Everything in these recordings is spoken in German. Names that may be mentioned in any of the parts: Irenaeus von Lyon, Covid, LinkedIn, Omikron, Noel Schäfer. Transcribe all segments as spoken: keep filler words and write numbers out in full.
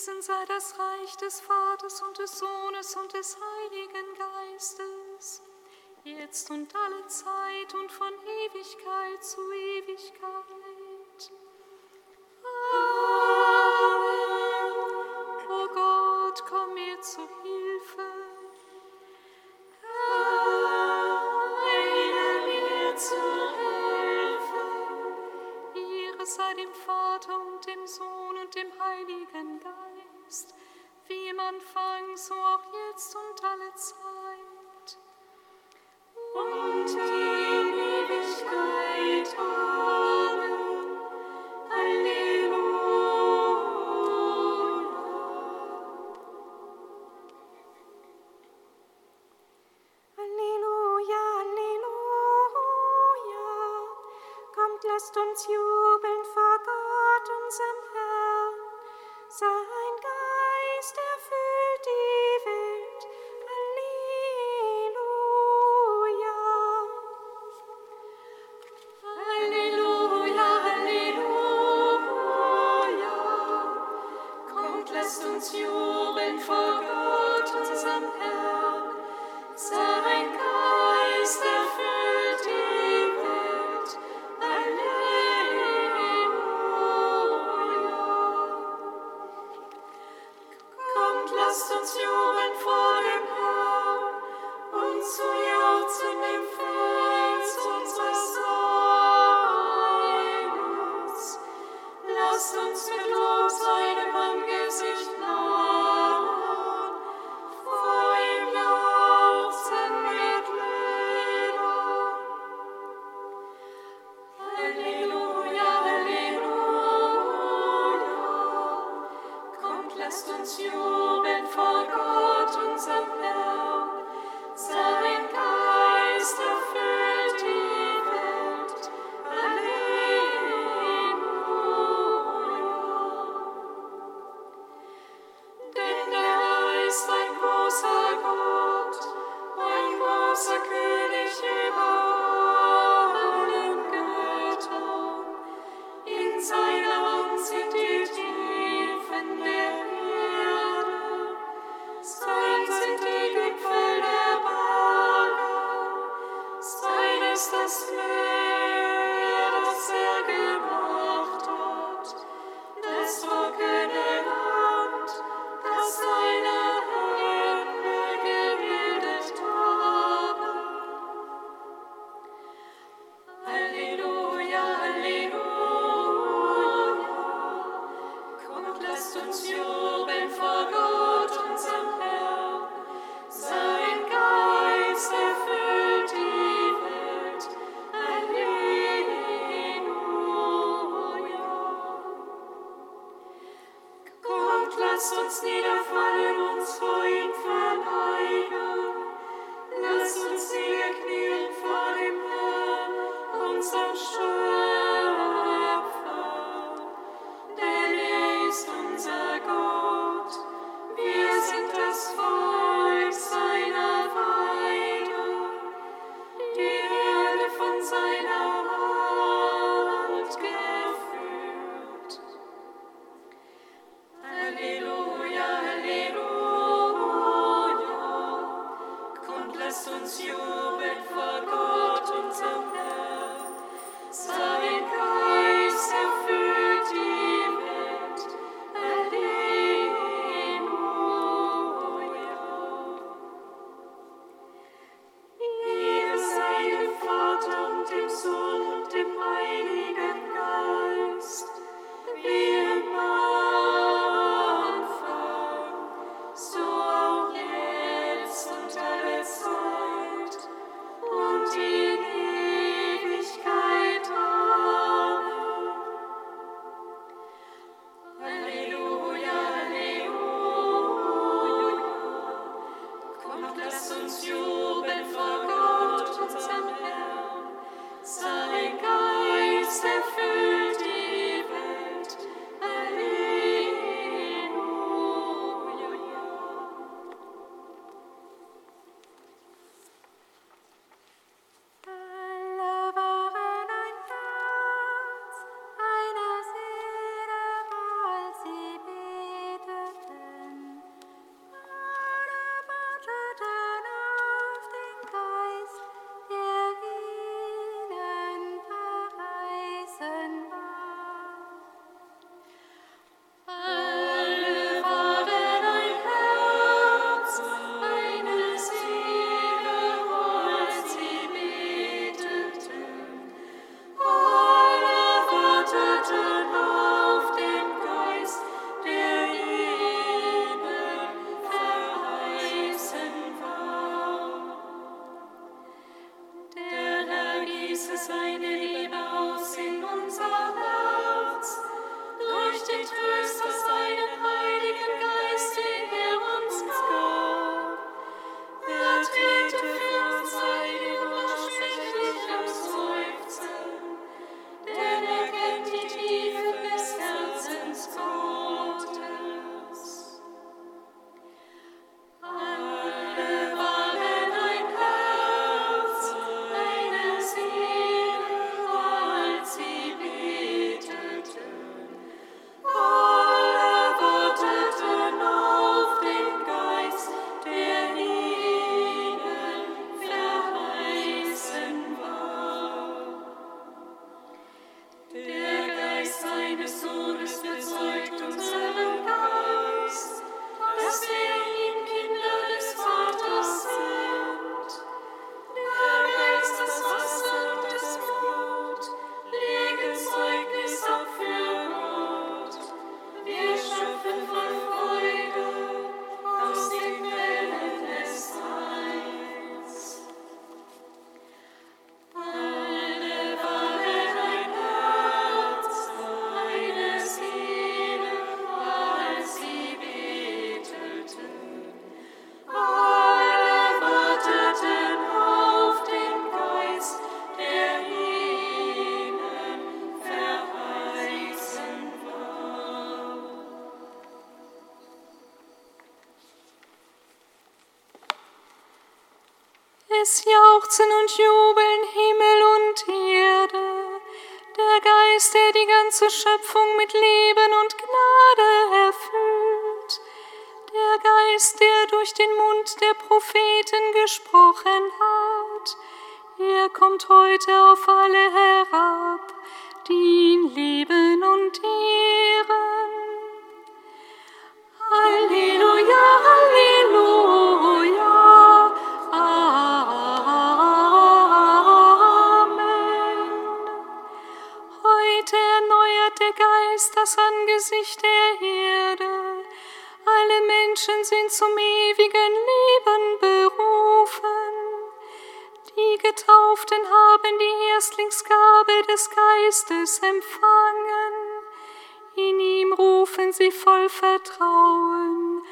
Diesen sei das Reich des Vaters und des Sohnes und des Heiligen Geistes, jetzt und alle Zeit und von Ewigkeit zu Ewigkeit. Amen. O Gott, komm mir zu Hilfe. Herr, eile mir zu Hilfe. Ehre sei dem Vater und dem Sohn und dem Heiligen Geist, wie im Anfang, so auch jetzt und alle Zeit. Und in Ewigkeit. Amen. Halleluja. Halleluja, Halleluja. Kommt, lasst uns jubeln vor Gott, unserem Herrn. Sein Geist erfüllt die Welt. Halleluja. Halleluja, Halleluja. Kommt, lasst uns jubeln vor Gott, unserem Herrn. Sein Geist erfüllt die Welt. Halleluja. Lasst uns jubeln vor dem Herrn und zu jauchzen im Fels unseres Seins. Lasst uns mit Lob seinem Angesicht nahen, vor ihm jauchzen mit Liedern. Halleluja, Halleluja. Kommt, lasst uns jubeln vor Gott, unserem Herrn, sein Geist erfüllt die Welt. Halleluja. Denn der Herr ist ein großer Gott, ein großer König über allen Göttern. In seiner Hand sind die Tiefen der Sein sind die Gipfel der Berge, sein ist das Meer, das er gemacht hat, das trockene Land, das seine Hände gebildet haben. Halleluja, Halleluja, kommt, lasst uns jubeln vor Gott. Sein Geist erfüllt die Welt. Halleluja. Kommt, lasst uns niederfallen, uns vor ihm verneigen. Lasst uns niederknien vor dem Herrn, unserem Schöpfer. Denn er ist unser Gott. Wir sind das Volk seiner Weide, die Herde von seiner Hand geführt. Halleluja, Halleluja. Kommt, lasst uns jubeln vor Gott, unserem Herrn. Es jauchzen und jubeln Himmel und Erde, der Geist, der die ganze Schöpfung mit Leben und Gnade erfüllt, der Geist, der durch den Mund der Propheten gesprochen hat, er kommt heute auf alle herab, die ihn lieben und ehren. Halleluja, Halleluja. Das Angesicht der Erde. Alle Menschen sind zum ewigen Leben berufen. Die Getauften haben die Erstlingsgabe des Geistes empfangen. In ihm rufen sie voll Vertrauen: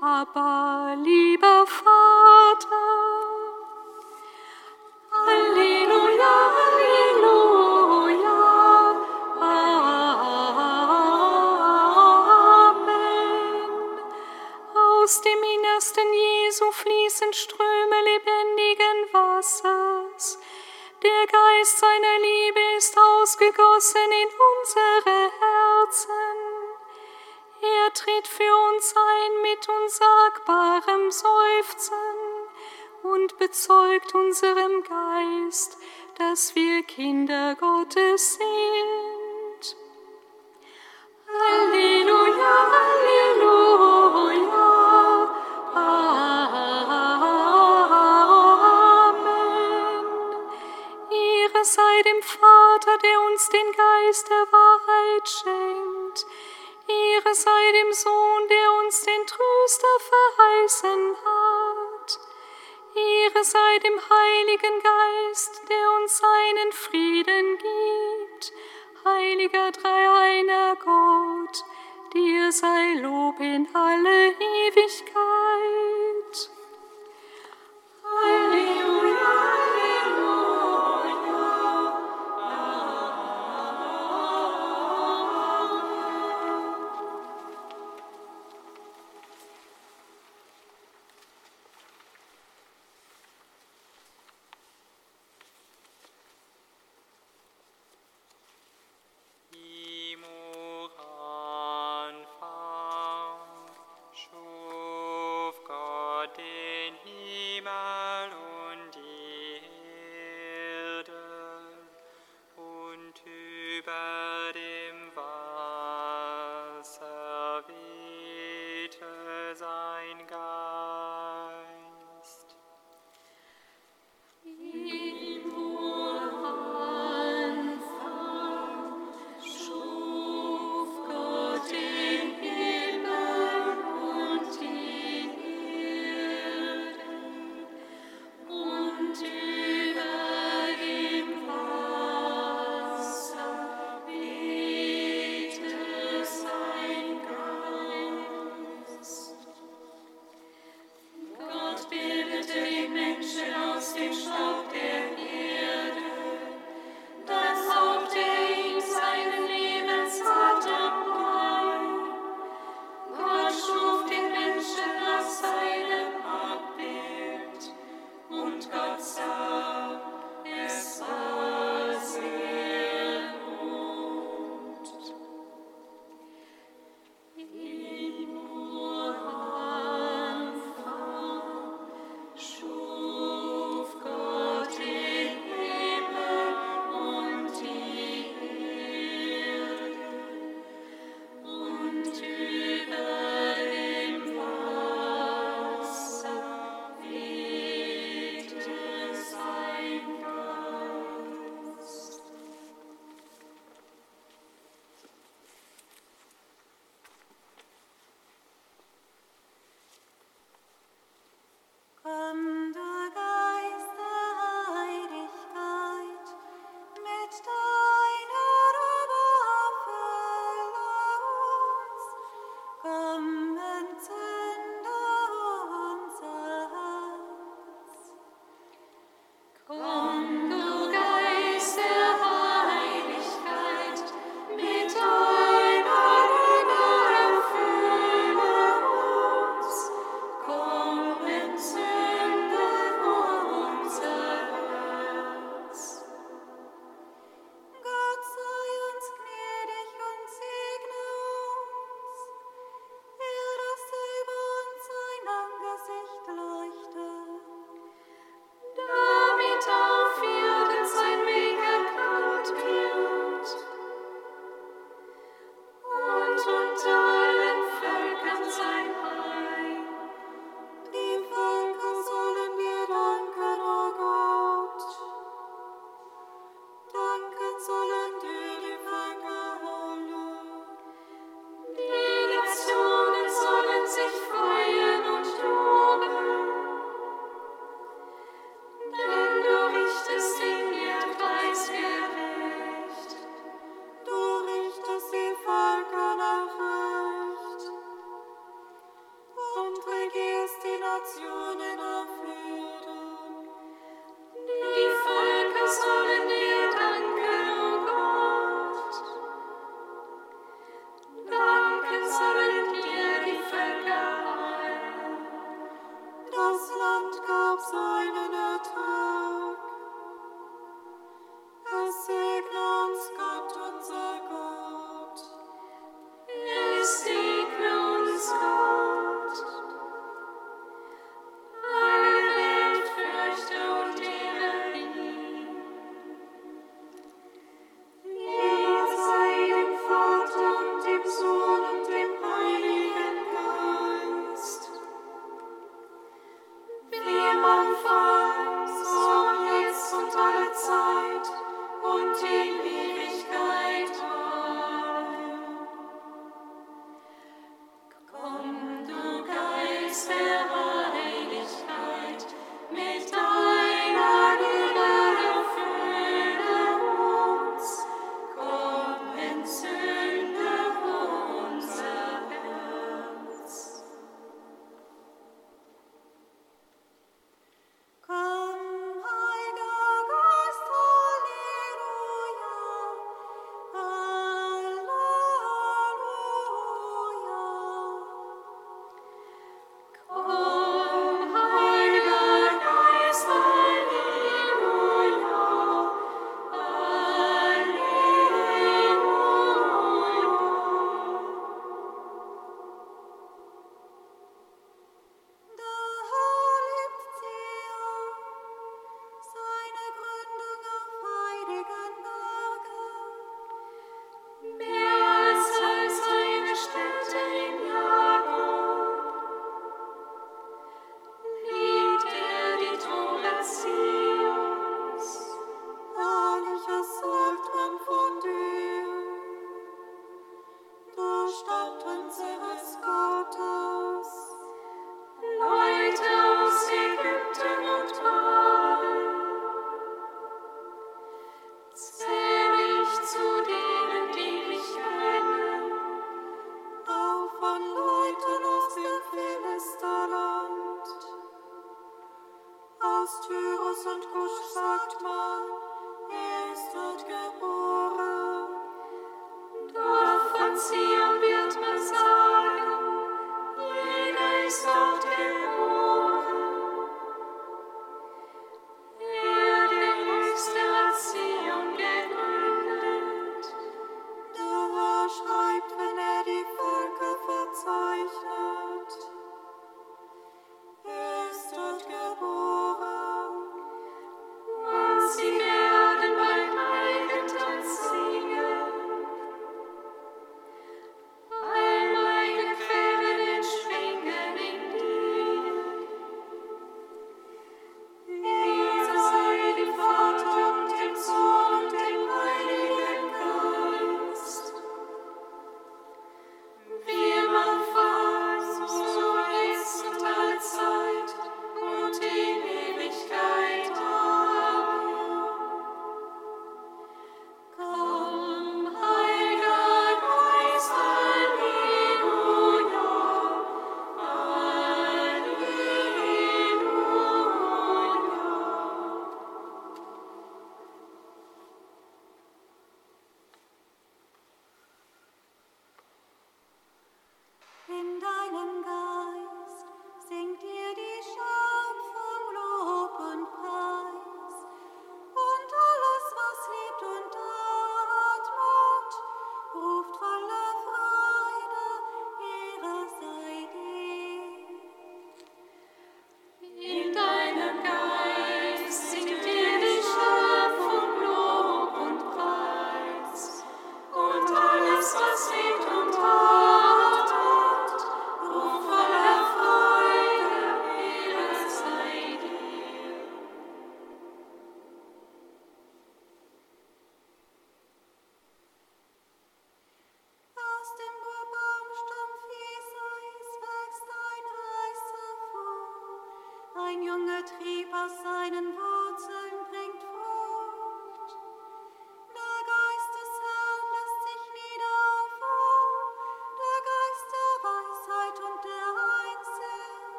Abba, lieber Vater. Halleluja, Halleluja. Aus dem Innersten Jesu fließen Ströme lebendigen Wassers. Der Geist seiner Liebe ist ausgegossen in unsere Herzen. Er tritt für uns ein mit unsagbarem Seufzen und bezeugt unserem Geist, dass wir Kinder Gottes sind. Halleluja, Halleluja. Sei dem Vater, der uns den Geist der Wahrheit schenkt. Ehre sei dem Sohn, der uns den Tröster verheißen hat. Ehre sei dem Heiligen Geist, der uns seinen Frieden gibt. Heiliger dreieiner Gott, dir sei Lob in alle Ewigkeit. Halleluja. Go.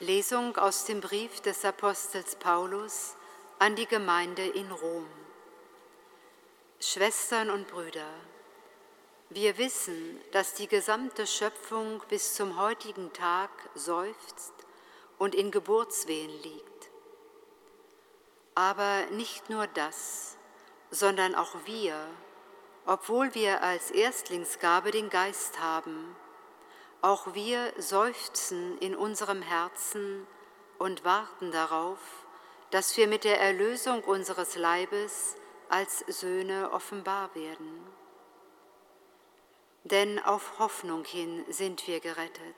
Lesung aus dem Brief des Apostels Paulus an die Gemeinde in Rom. Schwestern und Brüder, wir wissen, dass die gesamte Schöpfung bis zum heutigen Tag seufzt und in Geburtswehen liegt. Aber nicht nur das, sondern auch wir, obwohl wir als Erstlingsgabe den Geist haben, auch wir seufzen in unserem Herzen und warten darauf, dass wir mit der Erlösung unseres Leibes als Söhne offenbar werden. Denn auf Hoffnung hin sind wir gerettet.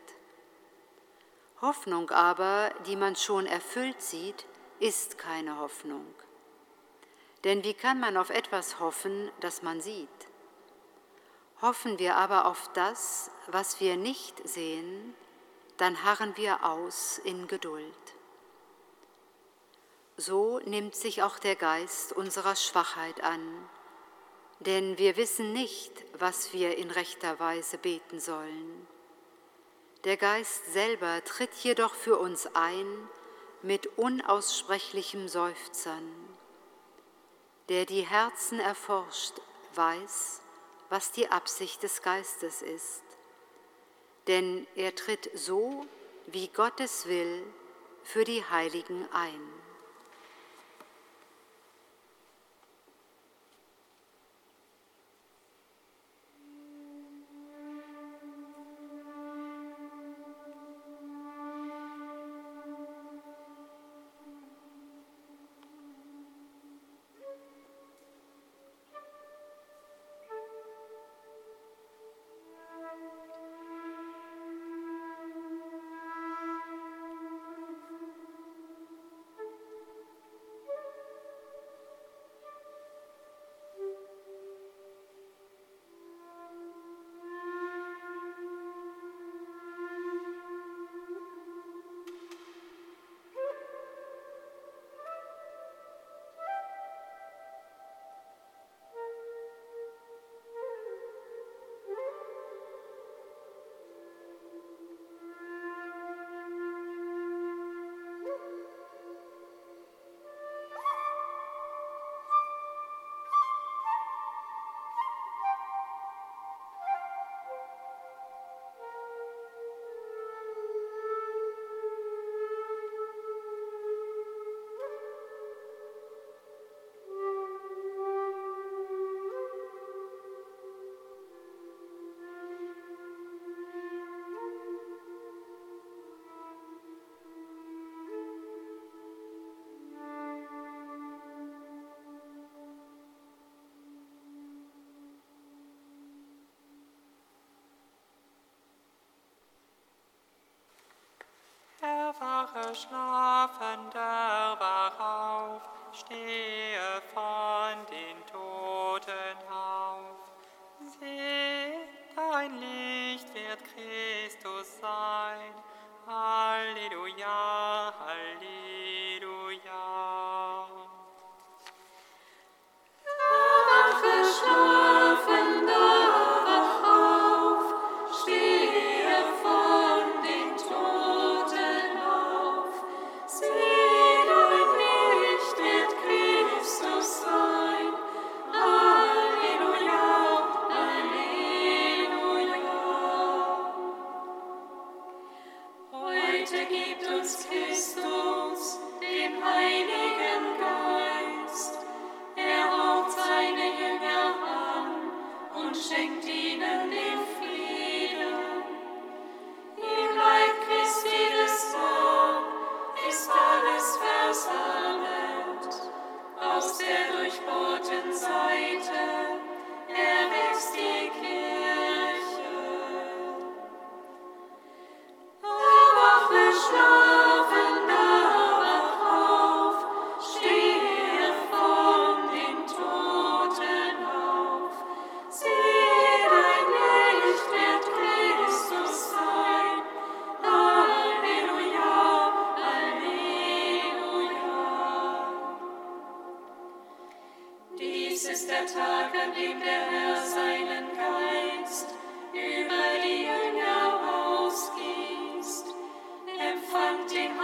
Hoffnung aber, die man schon erfüllt sieht, ist keine Hoffnung. Denn wie kann man auf etwas hoffen, das man sieht? Hoffen wir aber auf das, was wir nicht sehen, dann harren wir aus in Geduld. So nimmt sich auch der Geist unserer Schwachheit an, denn wir wissen nicht, was wir in rechter Weise beten sollen. Der Geist selber tritt jedoch für uns ein mit unaussprechlichem Seufzern. Der die Herzen erforscht, weiß, was die Absicht des Geistes ist. Denn er tritt so, wie Gottes will, für die Heiligen ein. Erwache, Schlafender, wach auf, stehe von den Toten auf. Sieh, dein Licht wird Christus sein. Halleluja, Halleluja. Erwache, Schlafender, über die Jünger ausgießt, empfangt den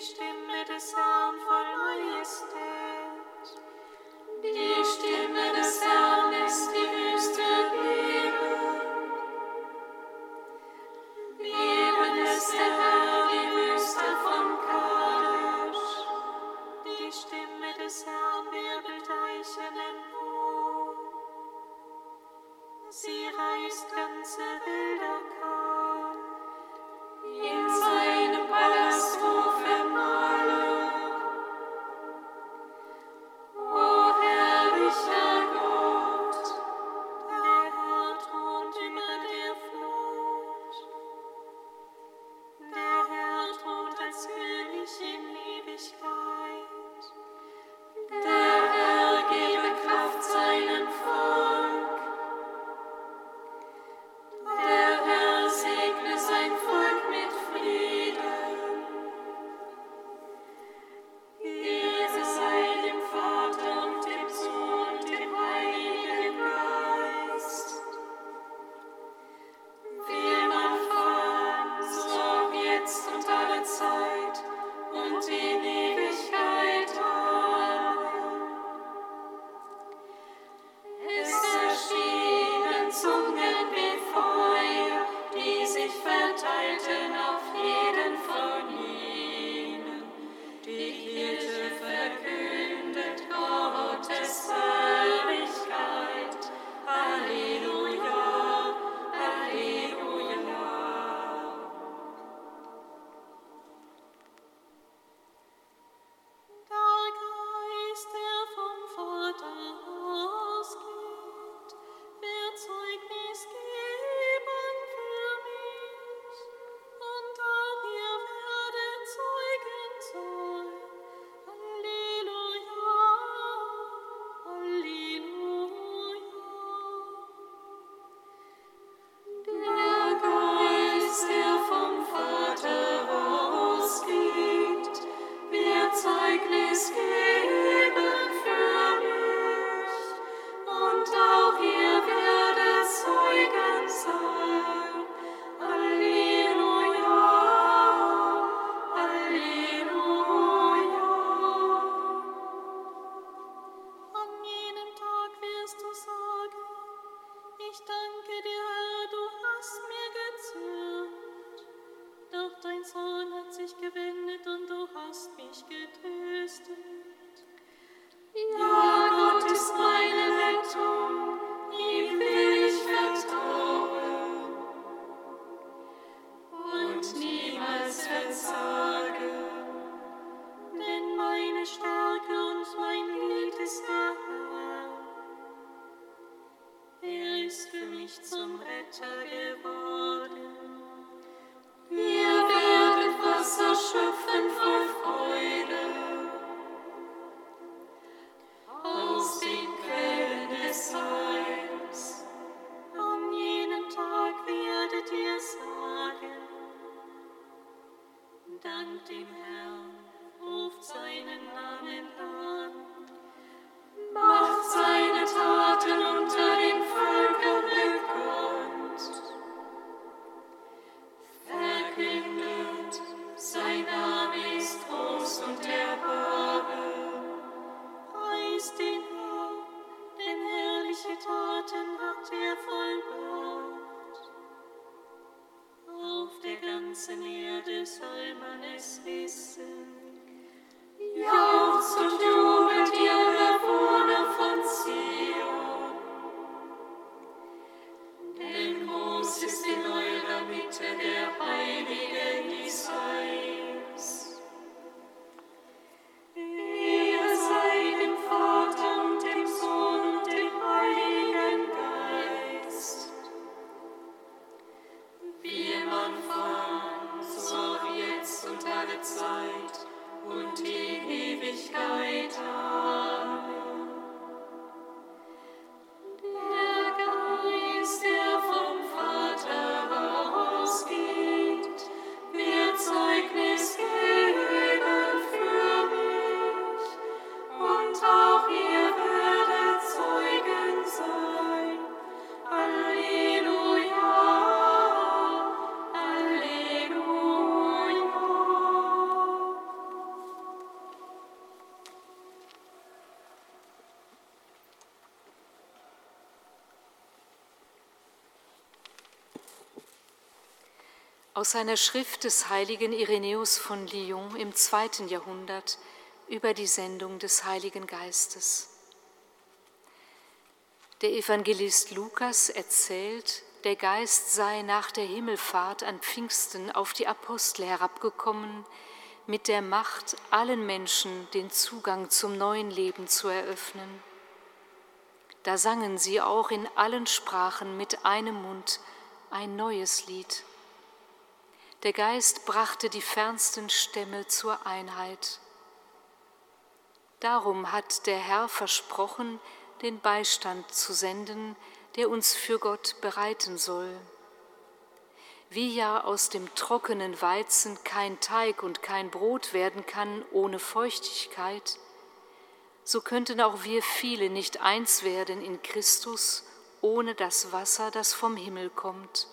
Jauchzt und jubelt, ihr Bewohner von Zion, Aus seiner Schrift des heiligen Irenaeus von Lyon im zweiten Jahrhundert über die Sendung des Heiligen Geistes. Der Evangelist Lukas erzählt, der Geist sei nach der Himmelfahrt an Pfingsten auf die Apostel herabgekommen, mit der Macht, allen Menschen den Zugang zum neuen Leben zu eröffnen. Da sangen sie auch in allen Sprachen mit einem Mund ein neues Lied. Der Geist brachte die fernsten Stämme zur Einheit. Darum hat der Herr versprochen, den Beistand zu senden, der uns für Gott bereiten soll. Wie ja aus dem trockenen Weizen kein Teig und kein Brot werden kann ohne Feuchtigkeit, so könnten auch wir viele nicht eins werden in Christus ohne das Wasser, das vom Himmel kommt.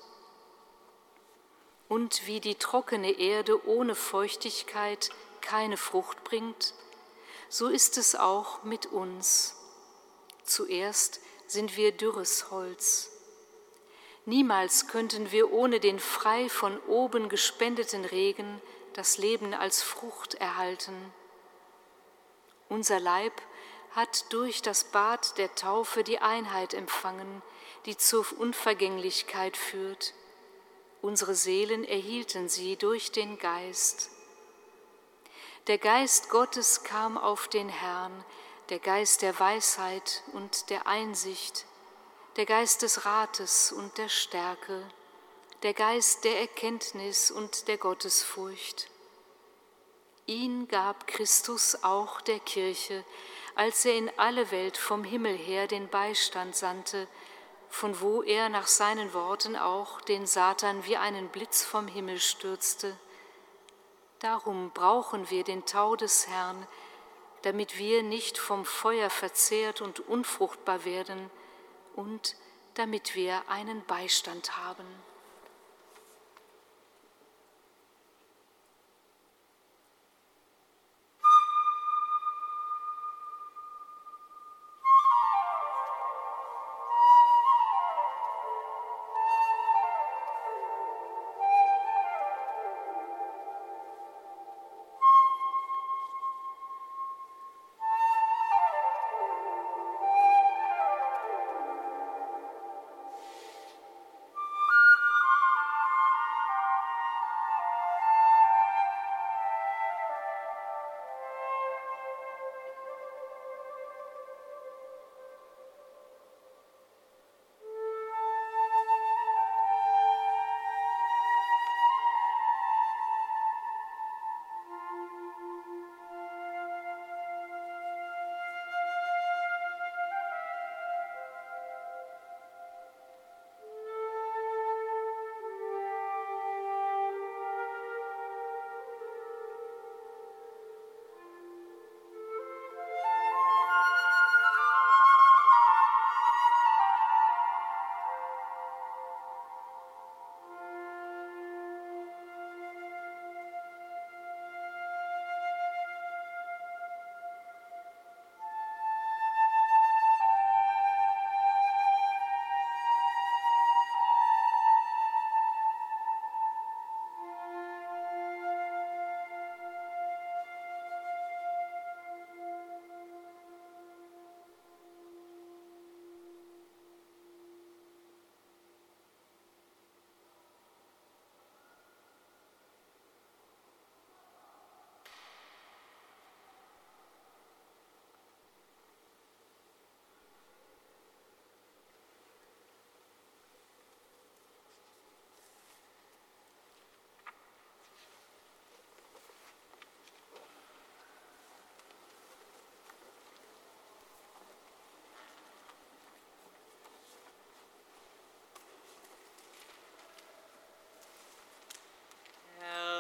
Und wie die trockene Erde ohne Feuchtigkeit keine Frucht bringt, so ist es auch mit uns. Zuerst sind wir dürres Holz. Niemals könnten wir ohne den frei von oben gespendeten Regen das Leben als Frucht erhalten. Unser Leib hat durch das Bad der Taufe die Einheit empfangen, die zur Unvergänglichkeit führt. Unsere Seelen erhielten sie durch den Geist. Der Geist Gottes kam auf den Herrn, der Geist der Weisheit und der Einsicht, der Geist des Rates und der Stärke, der Geist der Erkenntnis und der Gottesfurcht. Ihn gab Christus auch der Kirche, als er in alle Welt vom Himmel her den Beistand sandte, von wo er nach seinen Worten auch den Satan wie einen Blitz vom Himmel stürzte. Darum brauchen wir den Tau des Herrn, damit wir nicht vom Feuer verzehrt und unfruchtbar werden und damit wir einen Beistand haben.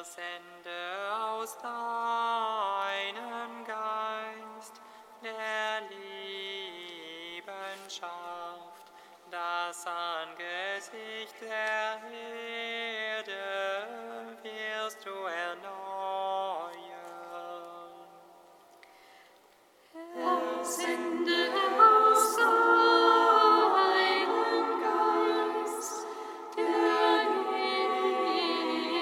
Sende aus deinem Geist, der Lieben schafft, das Angesicht der Erde wirst du erneuern. Herr, sende aus deinem Geist. Deinem Geist, der Lieben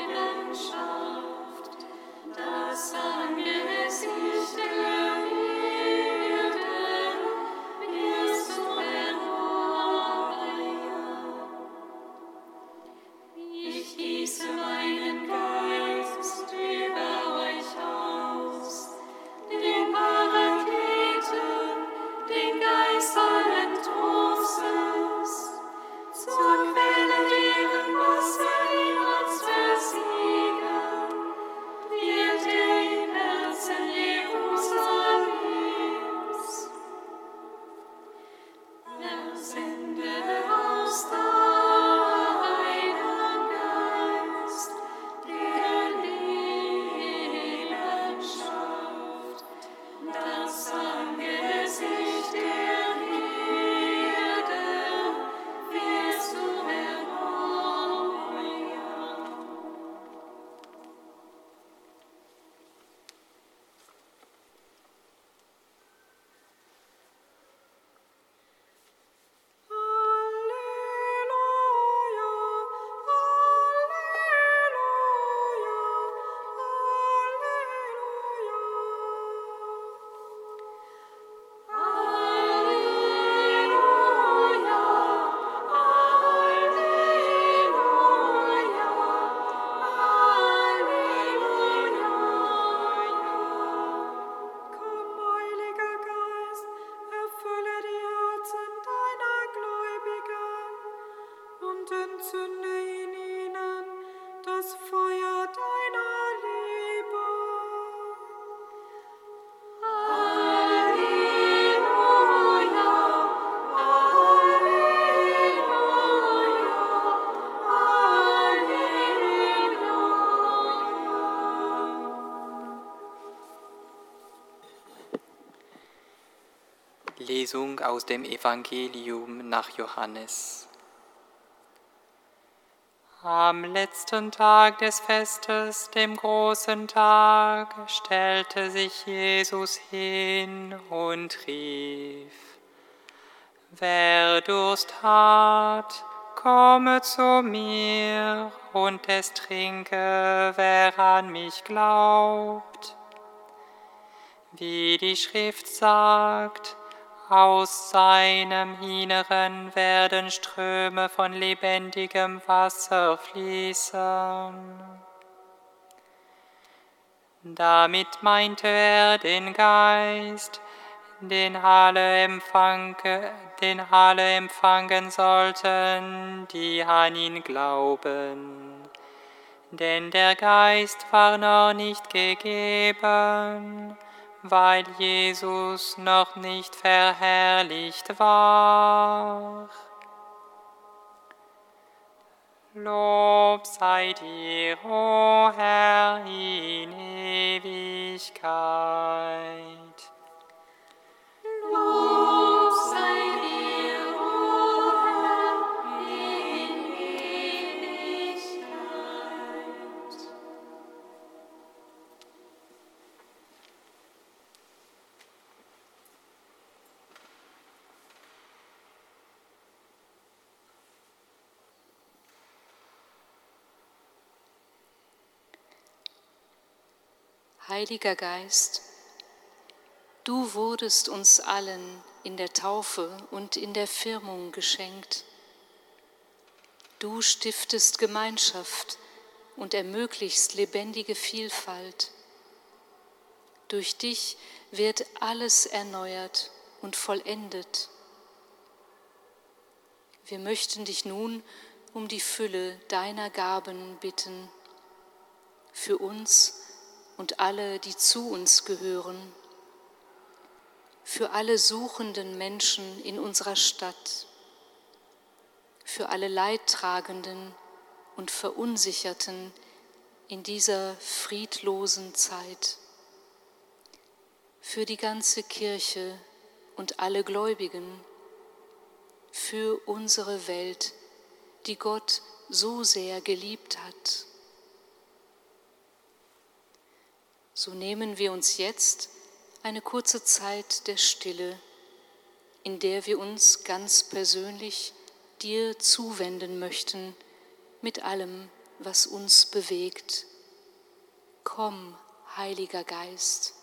Lesung aus dem Evangelium nach Johannes. Am letzten Tag des Festes, dem großen Tag, stellte sich Jesus hin und rief: Wer Durst hat, komme zu mir und es trinke, wer an mich glaubt. Wie die Schrift sagt, aus seinem Inneren werden Ströme von lebendigem Wasser fließen. Damit meinte er den Geist, den alle empfangen, den alle empfangen sollten, die an ihn glauben. Denn der Geist war noch nicht gegeben, weil Jesus noch nicht verherrlicht war. Lob sei dir, o Herr, in Ewigkeit. Lob sei dir, o Herr, in Ewigkeit. Heiliger Geist, du wurdest uns allen in der Taufe und in der Firmung geschenkt. Du stiftest Gemeinschaft und ermöglichst lebendige Vielfalt. Durch dich wird alles erneuert und vollendet. Wir möchten dich nun um die Fülle deiner Gaben bitten, für uns und alle, die zu uns gehören, für alle suchenden Menschen in unserer Stadt, für alle Leidtragenden und Verunsicherten in dieser friedlosen Zeit, für die ganze Kirche und alle Gläubigen, für unsere Welt, die Gott so sehr geliebt hat. So nehmen wir uns jetzt eine kurze Zeit der Stille, in der wir uns ganz persönlich dir zuwenden möchten, mit allem, was uns bewegt. Komm, Heiliger Geist.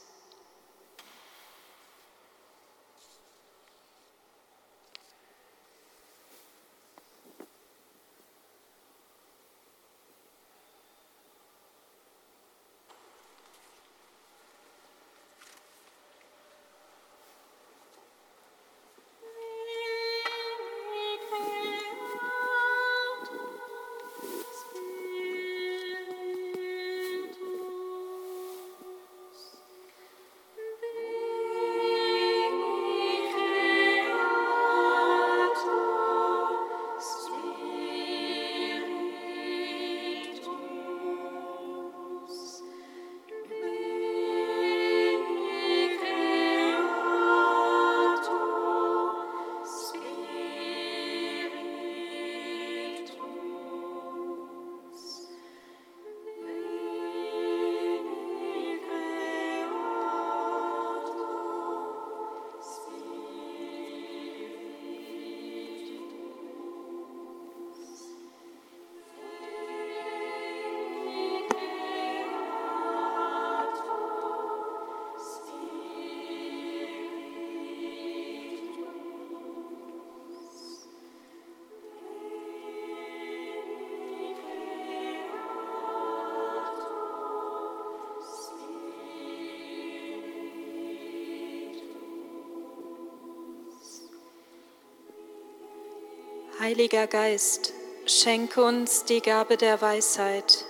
Heiliger Geist, schenke uns die Gabe der Weisheit,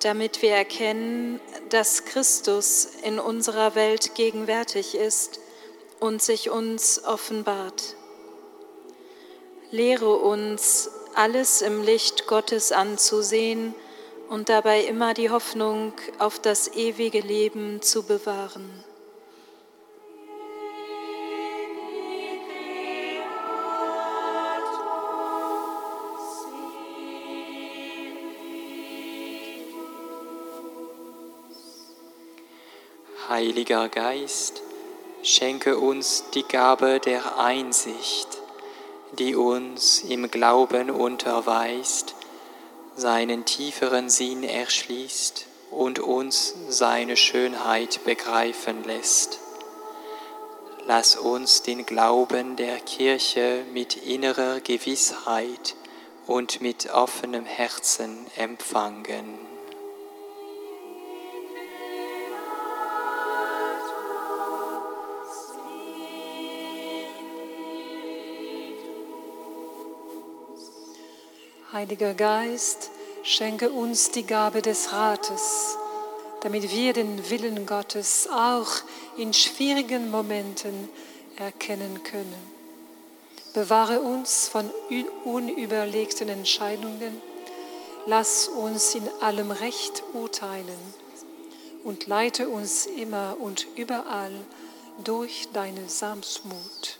damit wir erkennen, dass Christus in unserer Welt gegenwärtig ist und sich uns offenbart. Lehre uns, alles im Licht Gottes anzusehen und dabei immer die Hoffnung auf das ewige Leben zu bewahren. Heiliger Geist, schenke uns die Gabe der Einsicht, die uns im Glauben unterweist, seinen tieferen Sinn erschließt und uns seine Schönheit begreifen lässt. Lass uns den Glauben der Kirche mit innerer Gewissheit und mit offenem Herzen empfangen. Heiliger Geist, schenke uns die Gabe des Rates, damit wir den Willen Gottes auch in schwierigen Momenten erkennen können. Bewahre uns von unüberlegten Entscheidungen, lass uns in allem Recht urteilen und leite uns immer und überall durch deine Sanftmut.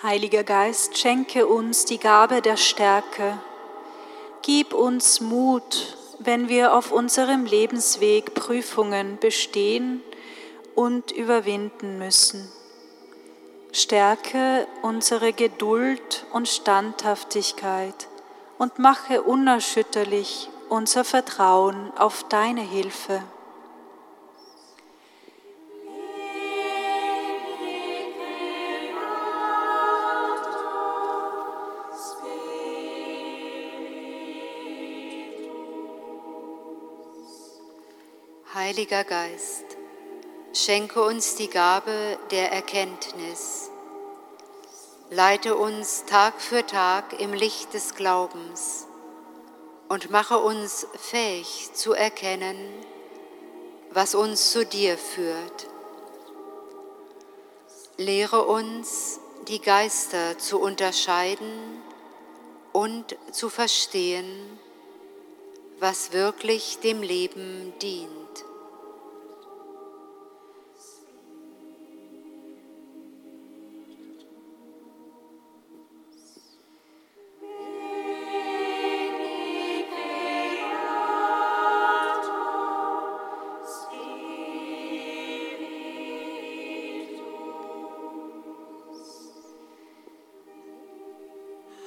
Heiliger Geist, schenke uns die Gabe der Stärke. Gib uns Mut, wenn wir auf unserem Lebensweg Prüfungen bestehen und überwinden müssen. Stärke unsere Geduld und Standhaftigkeit und mache unerschütterlich unser Vertrauen auf deine Hilfe. Heiliger Geist, schenke uns die Gabe der Erkenntnis. Leite uns Tag für Tag im Licht des Glaubens und mache uns fähig zu erkennen, was uns zu dir führt. Lehre uns, die Geister zu unterscheiden und zu verstehen, was wirklich dem Leben dient.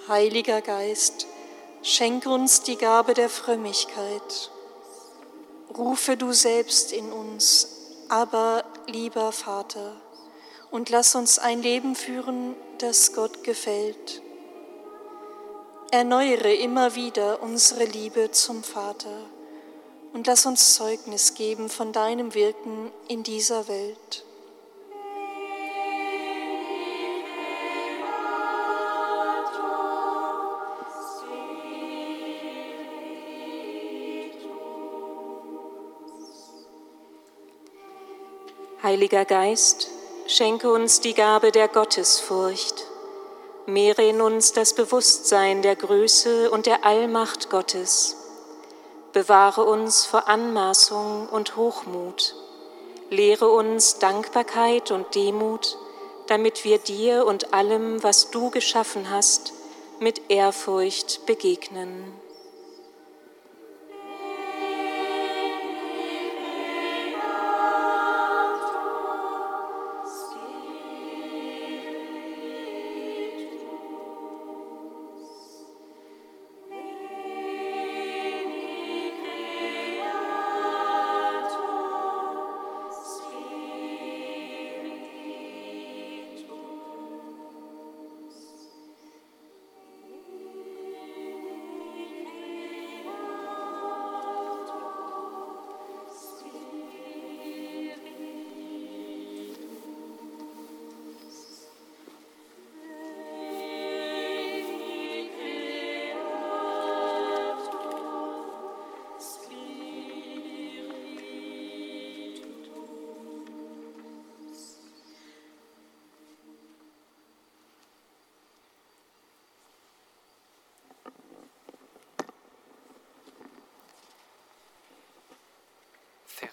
Heiliger Geist, schenke uns die Gabe der Frömmigkeit. Rufe du selbst in uns, aber lieber Vater, und lass uns ein Leben führen, das Gott gefällt. Erneuere immer wieder unsere Liebe zum Vater und lass uns Zeugnis geben von deinem Wirken in dieser Welt. Heiliger Geist, schenke uns die Gabe der Gottesfurcht. Mehre in uns das Bewusstsein der Größe und der Allmacht Gottes. Bewahre uns vor Anmaßung und Hochmut. Lehre uns Dankbarkeit und Demut, damit wir dir und allem, was du geschaffen hast, mit Ehrfurcht begegnen.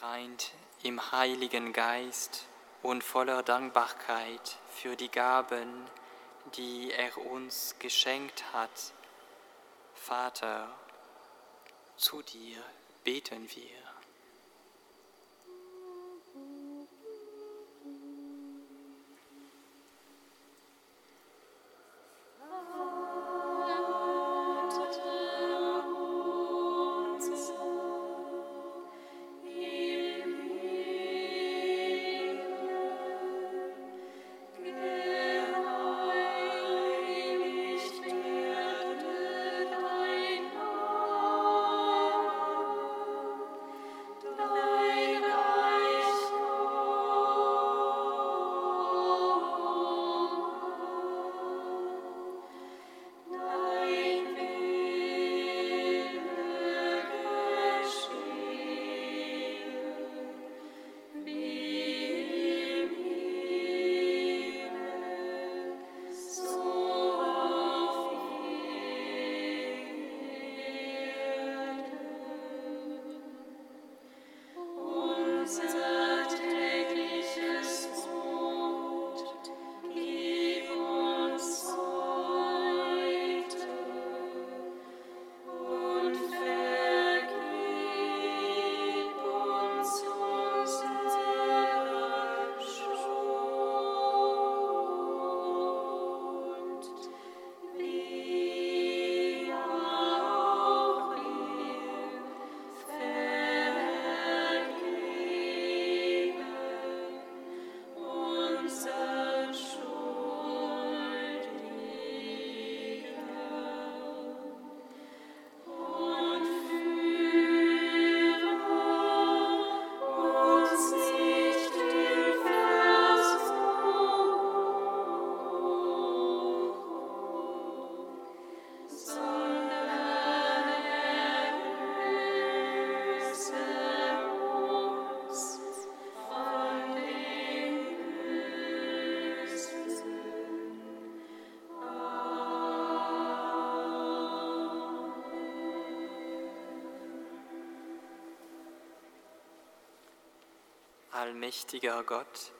Vereint im Heiligen Geist und voller Dankbarkeit für die Gaben, die er uns geschenkt hat. Vater, zu dir beten wir. Allmächtiger Gott,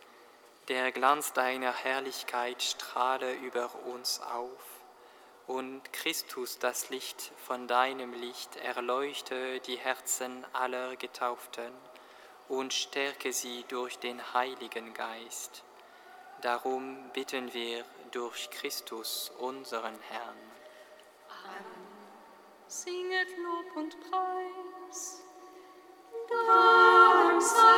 der Glanz deiner Herrlichkeit strahle über uns auf, und Christus, das Licht von deinem Licht, erleuchte die Herzen aller Getauften und stärke sie durch den Heiligen Geist. Darum bitten wir durch Christus, unseren Herrn. Amen. Singet Lob und Preis. Dank sei